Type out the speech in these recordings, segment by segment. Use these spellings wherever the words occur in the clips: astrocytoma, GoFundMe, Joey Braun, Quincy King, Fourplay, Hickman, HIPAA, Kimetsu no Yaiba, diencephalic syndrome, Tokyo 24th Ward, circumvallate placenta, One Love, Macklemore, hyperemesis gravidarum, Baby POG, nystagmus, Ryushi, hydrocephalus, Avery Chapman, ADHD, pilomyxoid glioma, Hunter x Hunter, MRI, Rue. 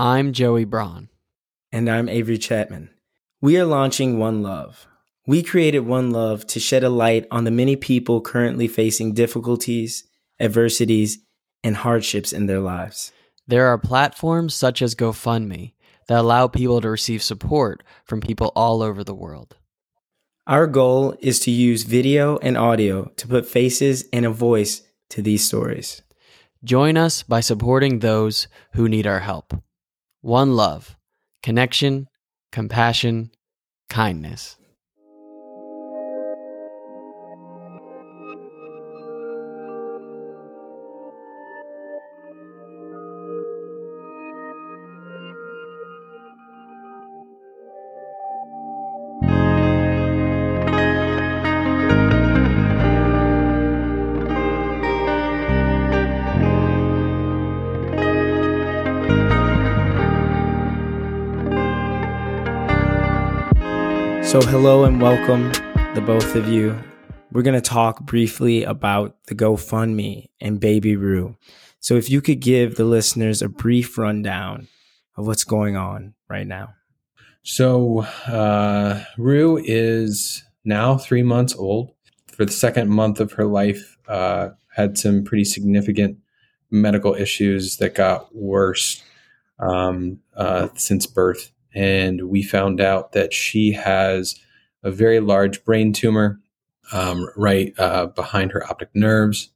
I'm Joey Braun. And I'm Avery Chapman. We are launching One Love. We created One Love to shed a light on the many people currently facing difficulties, adversities, and hardships in their lives. There are platforms such as GoFundMe that allow people to receive support from people all over the world. Our goal is to use video and audio to put faces and a voice to these stories. Join us by supporting those who need our help. One love, connection, compassion, kindness. So hello and welcome, the both of you. We're going to talk briefly about the GoFundMe and Baby Rue. So if you could give the listeners a brief rundown of what's going on right now. So Rue is now 3 months old. For the second month of her life, had some pretty significant medical issues that got worse since birth. And we found out that she has a very large brain tumor right behind her optic nerves.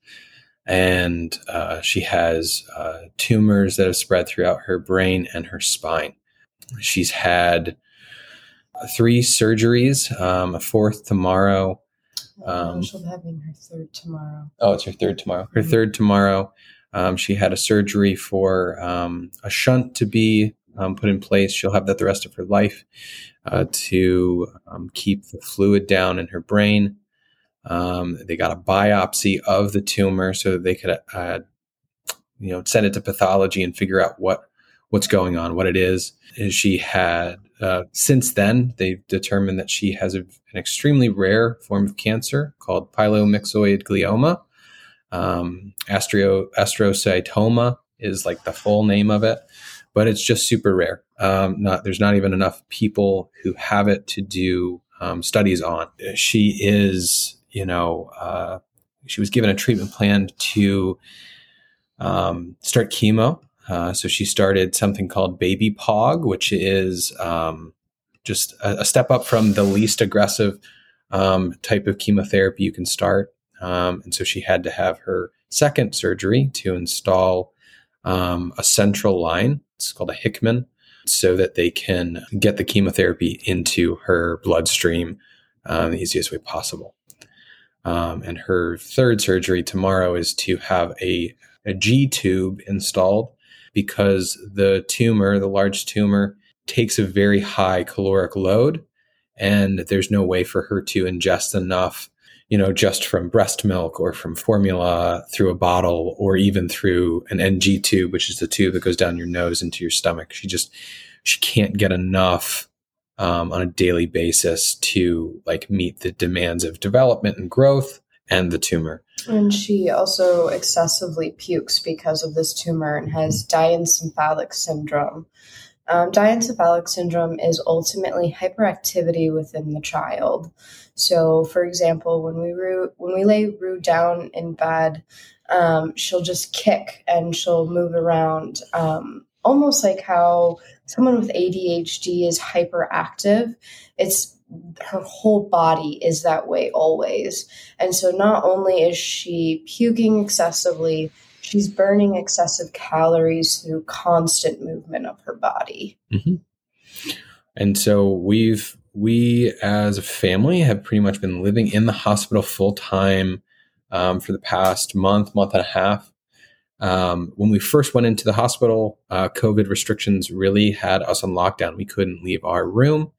And she has tumors that have spread throughout her brain and her spine. She's had 3 surgeries, a 4th tomorrow. She'll be having her 3rd tomorrow. Oh, it's her 3rd tomorrow. Her 3rd tomorrow. She had a surgery for a shunt to be put in place. She'll have that the rest of her life to keep the fluid down in her brain. They got a biopsy of the tumor so that they could, send it to pathology and figure out what's going on, what it is. And she had, since then, they've determined that she has an extremely rare form of cancer called pilomyxoid glioma. Astrocytoma is like the full name of it. But it's just super rare. There's not even enough people who have it to do studies on. She is, she was given a treatment plan to start chemo. So she started something called Baby POG, which is just a step up from the least aggressive type of chemotherapy you can start. And so she had to have her second surgery to install a central line. It's called a Hickman, so that they can get the chemotherapy into her bloodstream the easiest way possible. And her third surgery tomorrow is to have a G tube installed because the large tumor, takes a very high caloric load, and there's no way for her to ingest enough, just from breast milk or from formula through a bottle or even through an NG tube, which is the tube that goes down your nose into your stomach. She can't get enough on a daily basis to meet the demands of development and growth and the tumor. And she also excessively pukes because of this tumor and has diencephalic syndrome. Diencephalic syndrome is ultimately hyperactivity within the child. So, for example, when we lay Rue down in bed, she'll just kick and she'll move around, almost like how someone with ADHD is hyperactive. It's her whole body is that way always. And so not only is she puking excessively, she's burning excessive calories through constant movement of her body. Mm-hmm. And so we as a family have pretty much been living in the hospital full time for the past month and a half. When we first went into the hospital, COVID restrictions really had us on lockdown. We couldn't leave our room.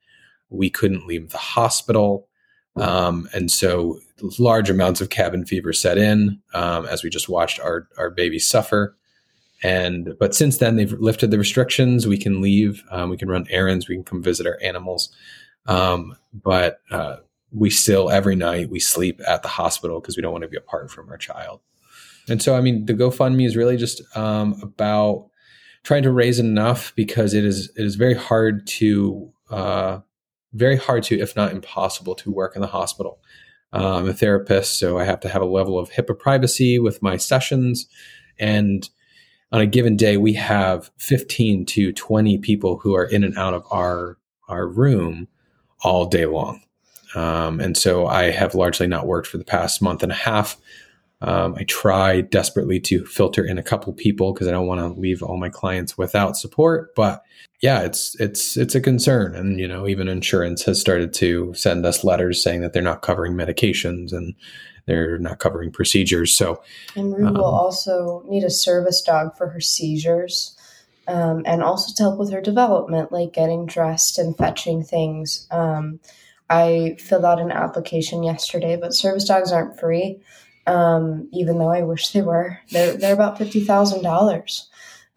We couldn't leave the hospital. And so large amounts of cabin fever set in as we just watched our baby suffer. But since then, they've lifted the restrictions. We can leave. We can run errands. We can come visit our animals. But we still, every night, we sleep at the hospital because we don't want to be apart from our child. And so, the GoFundMe is really just about trying to raise enough because it is very hard to, if not impossible, to work in the hospital. I'm a therapist, so I have to have a level of HIPAA privacy with my sessions. And on a given day, we have 15 to 20 people who are in and out of our room all day long. And so I have largely not worked for the past month and a half. I try desperately to filter in a couple people because I don't want to leave all my clients without support. But yeah, it's a concern. And, you know, even insurance has started to send us letters saying that they're not covering medications and they're not covering procedures. So, and Rue will also need a service dog for her seizures and also to help with her development, like getting dressed and fetching things. I filled out an application yesterday, but service dogs aren't free. Even though I wish they were, they're about $50,000,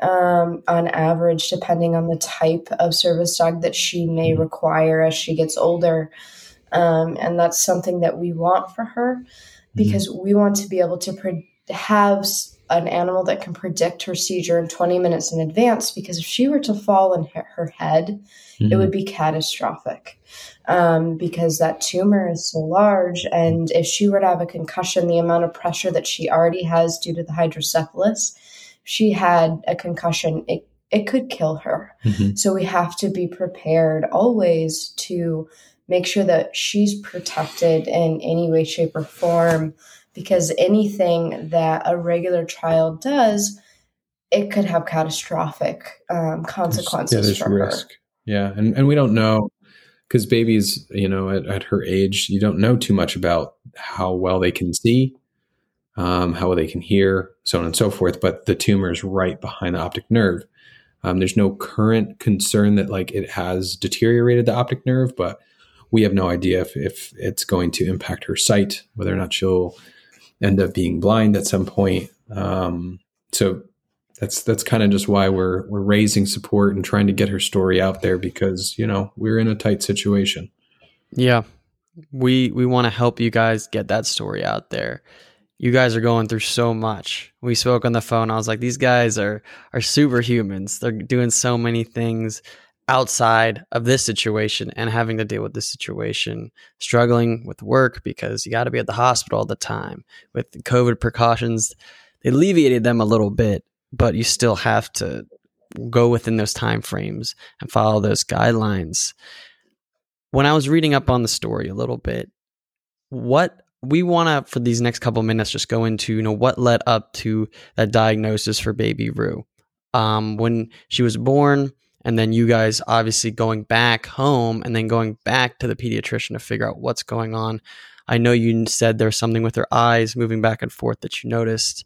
on average, depending on the type of service dog that she may require as she gets older. And that's something that we want for her because we want to be able to have an animal that can predict her seizure in 20 minutes in advance, because if she were to fall and hit her head, it would be catastrophic, because that tumor is so large. And if she were to have a concussion, the amount of pressure that she already has due to the hydrocephalus, if she had a concussion, it could kill her. So we have to be prepared always to make sure that she's protected in any way, shape, or form, because anything that a regular child does, it could have catastrophic consequences for her. Risk. Yeah, and we don't know, because babies, you know, at her age, you don't know too much about how well they can see, how well they can hear, so on and so forth. But the tumor is right behind the optic nerve. There's no current concern that like it has deteriorated the optic nerve, but we have no idea if it's going to impact her sight, whether or not she'll end up being blind at some point. So that's kind of just why we're raising support and trying to get her story out there, because, you know, we're in a tight situation. Yeah. We want to help you guys get that story out there. You guys are going through so much. We spoke on the phone. I was like, these guys are superhumans. They're doing so many things outside of this situation and having to deal with this situation, struggling with work because you got to be at the hospital all the time. With the COVID precautions, they alleviated them a little bit, but you still have to go within those timeframes and follow those guidelines. When I was reading up on the story a little bit, what we want to, for these next couple of minutes, just go into, you know, what led up to that diagnosis for baby Rue. When she was born, and then you guys obviously going back home and then going back to the pediatrician to figure out what's going on. I know you said there's something with her eyes moving back and forth that you noticed.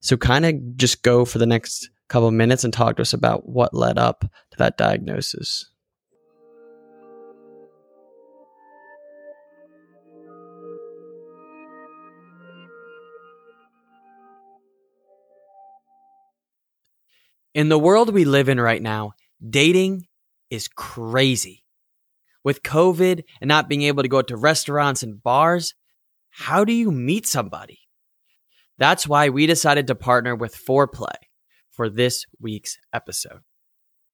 So kind of just go for the next couple of minutes and talk to us about what led up to that diagnosis. In the world we live in right now, dating is crazy. With COVID and not being able to go to restaurants and bars, how do you meet somebody? That's why we decided to partner with Fourplay for this week's episode.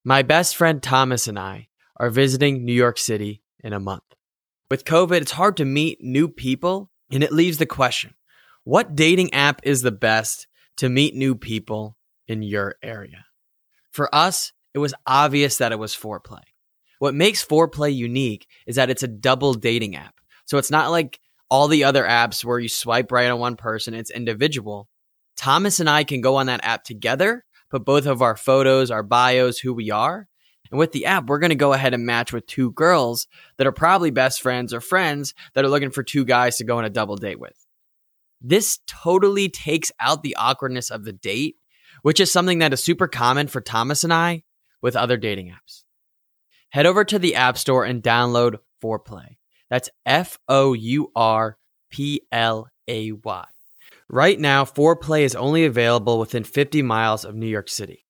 My best friend Thomas and I are visiting New York City in a month. With COVID, it's hard to meet new people, and it leaves the question, what dating app is the best to meet new people in your area? For us, it was obvious that it was Fourplay. What makes Fourplay unique is that it's a double dating app. So it's not like all the other apps where you swipe right on one person, it's individual. Thomas and I can go on that app together, put both of our photos, our bios, who we are. And with the app, we're going to go ahead and match with two girls that are probably best friends or friends that are looking for two guys to go on a double date with. This totally takes out the awkwardness of the date, which is something that is super common for Thomas and I with other dating apps. Head over to the App Store and download Fourplay. That's Fourplay. Right now, Fourplay is only available within 50 miles of New York City.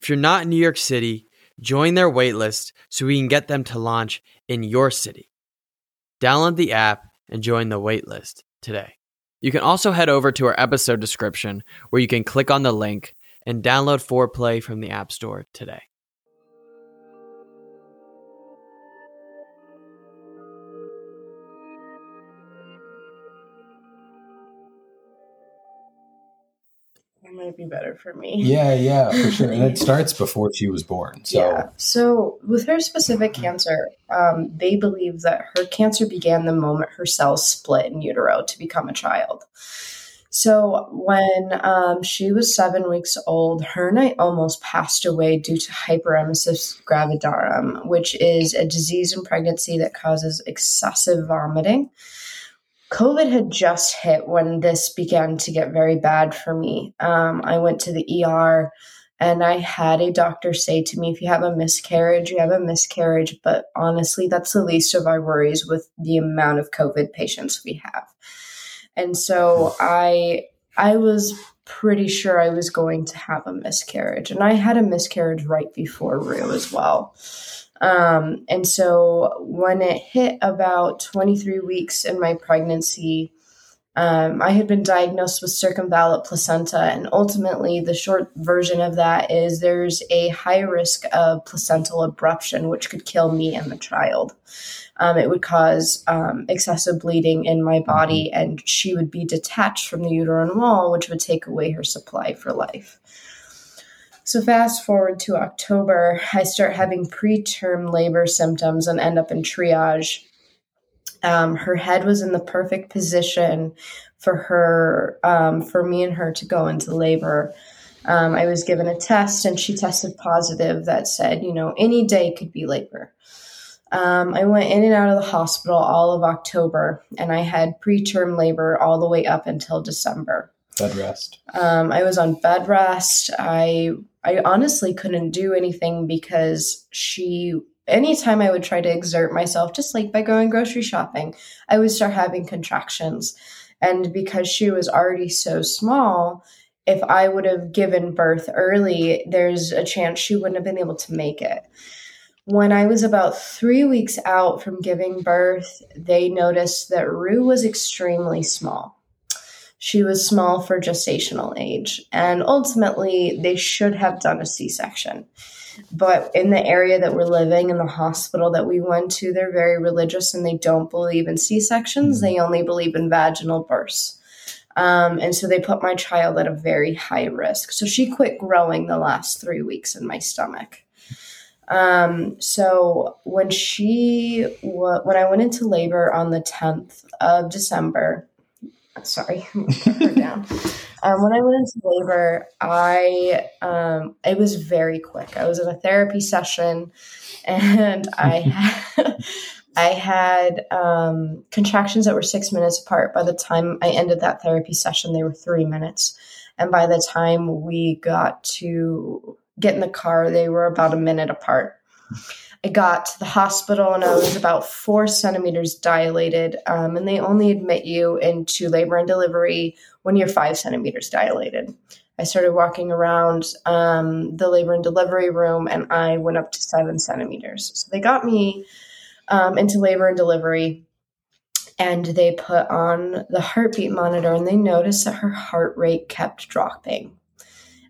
If you're not in New York City, join their waitlist so we can get them to launch in your city. Download the app and join the waitlist today. You can also head over to our episode description where you can click on the link and download Fourplay from the App Store today. Might be better for me. Yeah, for sure. And it starts before she was born. So, yeah. So with her specific cancer, they believe that her cancer began the moment her cells split in utero to become a child. So when she was 7 weeks old, her night almost passed away due to hyperemesis gravidarum, which is a disease in pregnancy that causes excessive vomiting. COVID had just hit when this began to get very bad for me. I went to the ER and I had a doctor say to me, if you have a miscarriage, you have a miscarriage. But honestly, that's the least of our worries with the amount of COVID patients we have. And so I was pretty sure I was going to have a miscarriage. And I had a miscarriage right before Rue as well. And so when it hit about 23 weeks in my pregnancy, I had been diagnosed with circumvallate placenta. And ultimately, the short version of that is there's a high risk of placental abruption, which could kill me and the child. It would cause excessive bleeding in my body, and she would be detached from the uterine wall, which would take away her supply for life. So fast forward to October, I start having preterm labor symptoms and end up in triage. Her head was in the perfect position for her, for me and her to go into labor. I was given a test and she tested positive that said, any day could be labor. I went in and out of the hospital all of October, and I had preterm labor all the way up until December. Bed rest. I was on bed rest. I honestly couldn't do anything because anytime I would try to exert myself, just like by going grocery shopping, I would start having contractions. And because she was already so small, if I would have given birth early, there's a chance she wouldn't have been able to make it. When I was about 3 weeks out from giving birth, they noticed that Rue was extremely small. She was small for gestational age, and ultimately they should have done a C-section. But in the area that we're living, in the hospital that we went to, they're very religious and they don't believe in C-sections. They only believe in vaginal births. And so they put my child at a very high risk. So she quit growing the last 3 weeks in my stomach. So when I went into labor on the 10th of December, sorry, I'm her down. When I went into labor, it was very quick. I was in a therapy session, and I had contractions that were 6 minutes apart. By the time I ended that therapy session, they were 3 minutes, and by the time we got to get in the car, they were about a minute apart. I got to the hospital and I was about 4 centimeters dilated. And they only admit you into labor and delivery when you're 5 centimeters dilated. I started walking around the labor and delivery room and I went up to 7 centimeters. So they got me into labor and delivery and they put on the heartbeat monitor and they noticed that her heart rate kept dropping.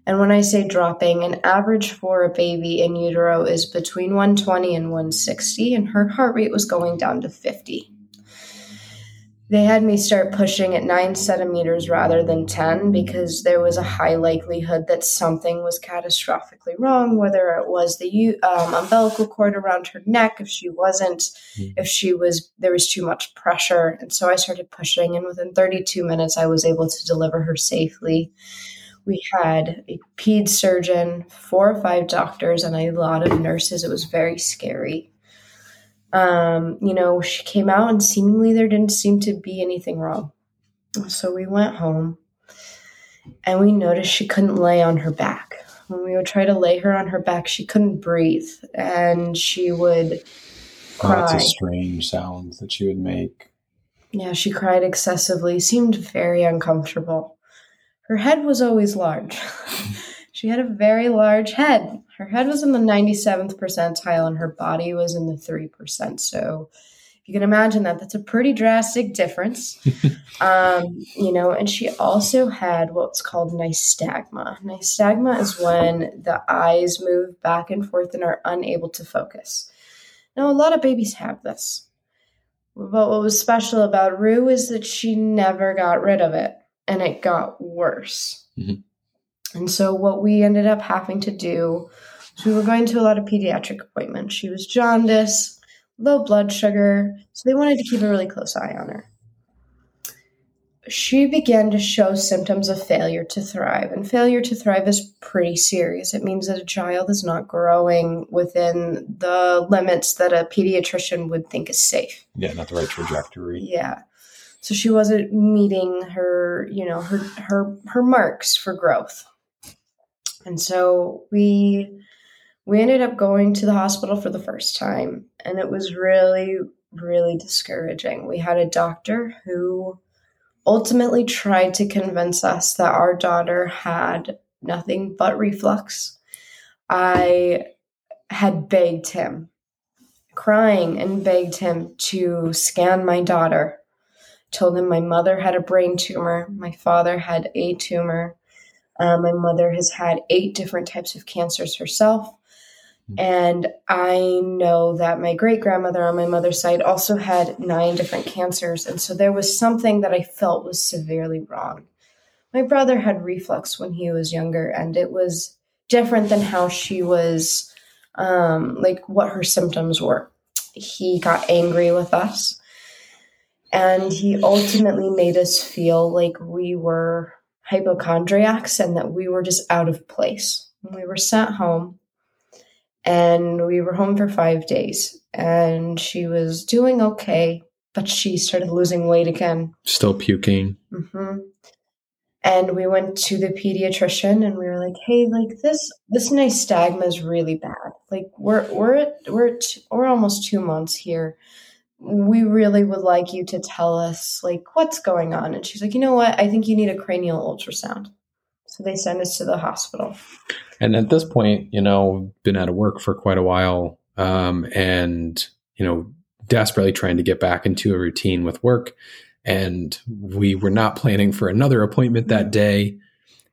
And when I say dropping, an average for a baby in utero is between 120 and 160, and her heart rate was going down to 50. They had me start pushing at 9 centimeters rather than 10 because there was a high likelihood that something was catastrophically wrong, whether it was the umbilical cord around her neck, there was too much pressure. And so I started pushing, and within 32 minutes, I was able to deliver her safely. We had a ped surgeon, 4 or 5 doctors, and a lot of nurses. It was very scary. She came out and seemingly there didn't seem to be anything wrong. So we went home and we noticed she couldn't lay on her back. When we would try to lay her on her back, she couldn't breathe and she would cry. Lots of strange sounds that she would make. Yeah, she cried excessively, seemed very uncomfortable. Her head was always large. She had a very large head. Her head was in the 97th percentile and her body was in the 3%. So you can imagine that that's a pretty drastic difference. And she also had what's called nystagmus. Nystagmus is when the eyes move back and forth and are unable to focus. Now, a lot of babies have this, but what was special about Rue is that she never got rid of it, and it got worse. Mm-hmm. And so what we ended up having to do is we were going to a lot of pediatric appointments. She was jaundiced, low blood sugar, so they wanted to keep a really close eye on her. She began to show symptoms of failure to thrive, and failure to thrive is pretty serious. It means that a child is not growing within the limits that a pediatrician would think is safe. Yeah, not the right trajectory. Yeah. So she wasn't meeting her, her marks for growth. And so we ended up going to the hospital for the first time, and it was really, really discouraging. We had a doctor who ultimately tried to convince us that our daughter had nothing but reflux. I had begged him, crying and begged him to scan my daughter. Told him my mother had a brain tumor. My father had a tumor. My mother has had 8 different types of cancers herself. And I know that my great-grandmother on my mother's side also had 9 different cancers. And so there was something that I felt was severely wrong. My brother had reflux when he was younger, and it was different than how she was, what her symptoms were. He got angry with us, and he ultimately made us feel like we were hypochondriacs and that we were just out of place. And we were sent home. And we were home for 5 days, and she was doing okay, but she started losing weight again. Still puking. Mm-hmm. And we went to the pediatrician, and we were like, "Hey, this nystagmus is really bad. We're almost 2 months here. We really would like you to tell us what's going on." And she's like, "You know what? I think you need a cranial ultrasound." So they sent us to the hospital. And at this point, been out of work for quite a while, and desperately trying to get back into a routine with work. And we were not planning for another appointment that day.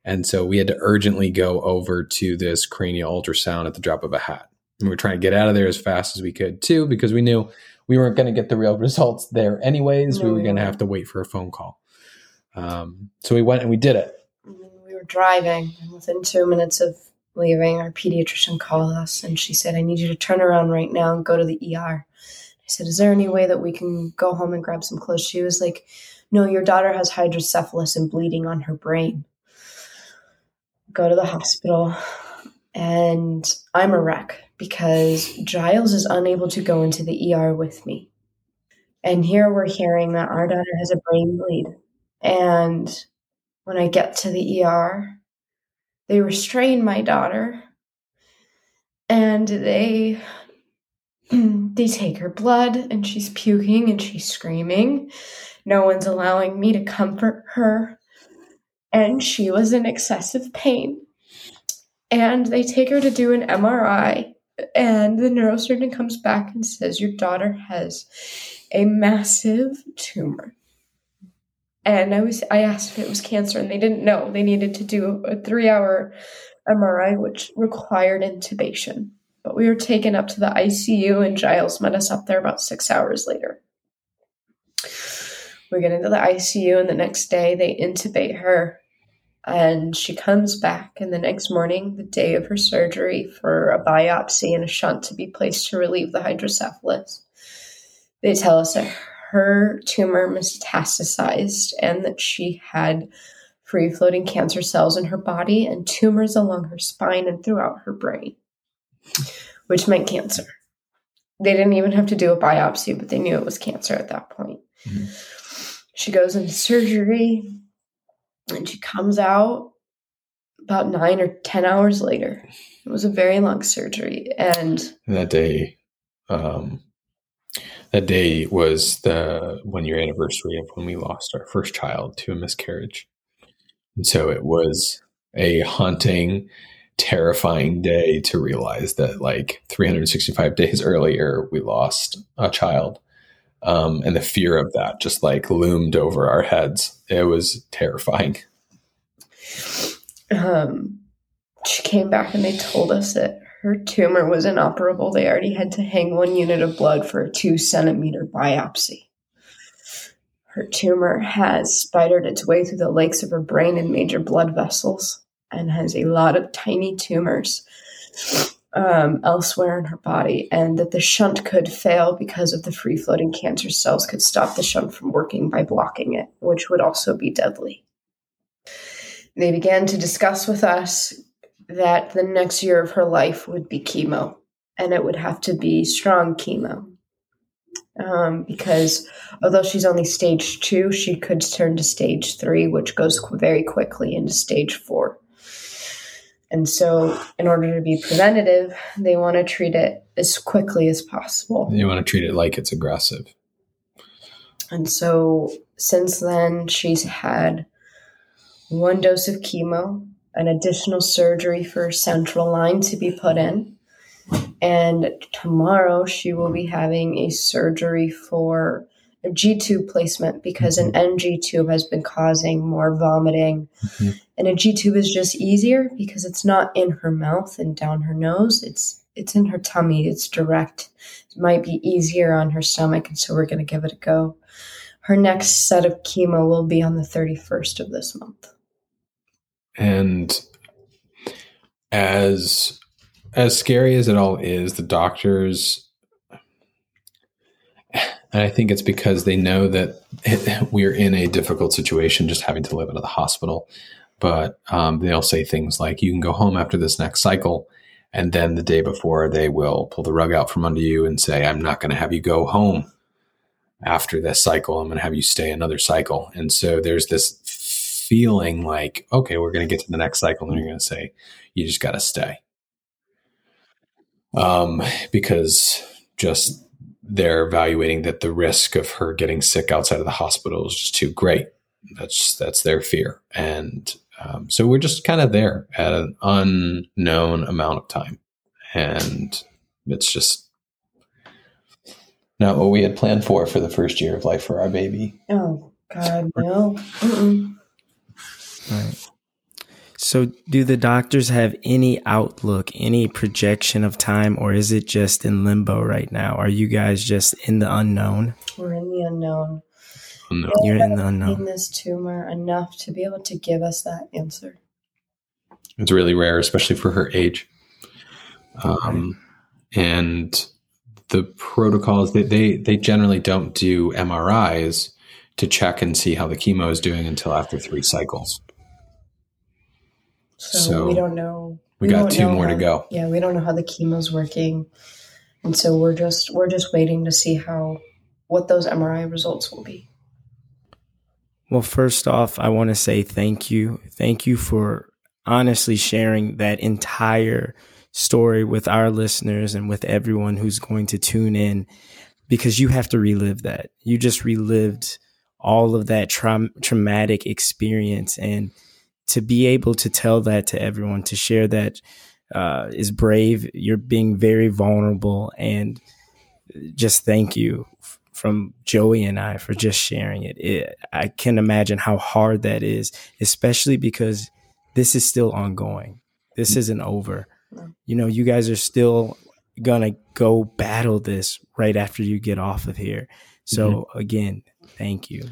And so we had to urgently go over to this cranial ultrasound at the drop of a hat. And we were trying to get out of there as fast as we could too, because we knew we weren't going to get the real results there anyways. No, we were going to have to wait for a phone call. So we went and we did it. We were driving, and within 2 minutes of leaving, our pediatrician called us, and she said, "I need you to turn around right now and go to the ER." I said, "Is there any way that we can go home and grab some clothes?" She was like, "No, your daughter has hydrocephalus and bleeding on her brain." Go to the hospital, and I'm a wreck because Giles is unable to go into the ER with me. And here we're hearing that our daughter has a brain bleed. And when I get to the ER, they restrain my daughter, and they take her blood, and she's puking and she's screaming. No one's allowing me to comfort her, and she was in excessive pain. And they take her to do an MRI, and the neurosurgeon comes back and says, "Your daughter has a massive tumor." And I asked if it was cancer, and they didn't know. They needed to do a 3-hour MRI, which required intubation. But we were taken up to the ICU, and Giles met us up there about 6 hours later. We get into the ICU, and the next day they intubate her. And she comes back, and the next morning, the day of her surgery, for a biopsy and a shunt to be placed to relieve the hydrocephalus, they tell us that her tumor metastasized and that she had free-floating cancer cells in her body and tumors along her spine and throughout her brain, which meant cancer. They didn't even have to do a biopsy, but they knew it was cancer at that point. Mm-hmm. She goes into surgery, and she comes out about 9 or 10 hours later. It was a very long surgery. And that day... That day was the 1-year anniversary of when we lost our first child to a miscarriage. And so it was a haunting, terrifying day to realize that 365 days earlier, we lost a child And the fear of that just like loomed over our heads. It was terrifying. She came back and they told us that her tumor was inoperable. They already had to hang 1 unit of blood for a 2-centimeter biopsy. Her tumor has spidered its way through the lakes of her brain and major blood vessels and has a lot of tiny tumors elsewhere in her body, and that the shunt could fail because of the free-floating cancer cells could stop the shunt from working by blocking it, which would also be deadly. They began to discuss with us that the next year of her life would be chemo, and it would have to be strong chemo, because although she's only stage 2, she could turn to stage 3, which goes very quickly into stage 4. And so in order to be preventative, they want to treat it as quickly as possible. You want to treat it like it's aggressive. And so since then, she's had 1 dose of chemo, an additional surgery for a central line to be put in. And tomorrow she will be having a surgery for a G-tube placement because an NG tube has been causing more vomiting. And a G-tube is just easier because it's not in her mouth and down her nose. It's in her tummy. It's direct. It might be easier on her stomach, and so we're going to give it a go. Her next set of chemo will be on the 31st of this month. And as scary as it all is, the doctors... And I think it's because they know that we're in a difficult situation just having to live out of the hospital. But they'll say things like, you can go home after this next cycle. And then the day before, they will pull the rug out from under you and say, I'm not going to have you go home after this cycle. I'm going to have you stay another cycle. And so there's this feeling like, okay, we're going to get to the next cycle. And they're going to say, you just got to stay. Because just... they're evaluating that the risk of her getting sick outside of the hospital is just too great. That's their fear. And so we're just kind of there at an unknown amount of time. And it's just not what we had planned for the first year of life for our baby. Oh, God, no. Mm-mm. Right. So do the doctors have any outlook, any projection of time, or is it just in limbo right now? Are you guys just in the unknown? We're in the unknown. You're in the unknown. We've seen this tumor enough to be able to give us that answer. It's really rare, especially for her age. Right. And the protocols, they generally don't do MRIs to check and see how the chemo is doing until after 3 cycles. So we don't know. We got 2 more to go. Yeah, we don't know how the chemo's working. And so we're just waiting to see what those MRI results will be. Well, first off, I want to say thank you. Thank you for honestly sharing that entire story with our listeners and with everyone who's going to tune in, because you have to relive that. You just relived all of that traumatic experience, and to be able to tell that to everyone, to share that is brave. You're being very vulnerable, and just thank you from Joey and I for just sharing it. I can imagine how hard that is, especially because this is still ongoing. This isn't over. You know, you guys are still going to go battle this right after you get off of here. So again, thank you.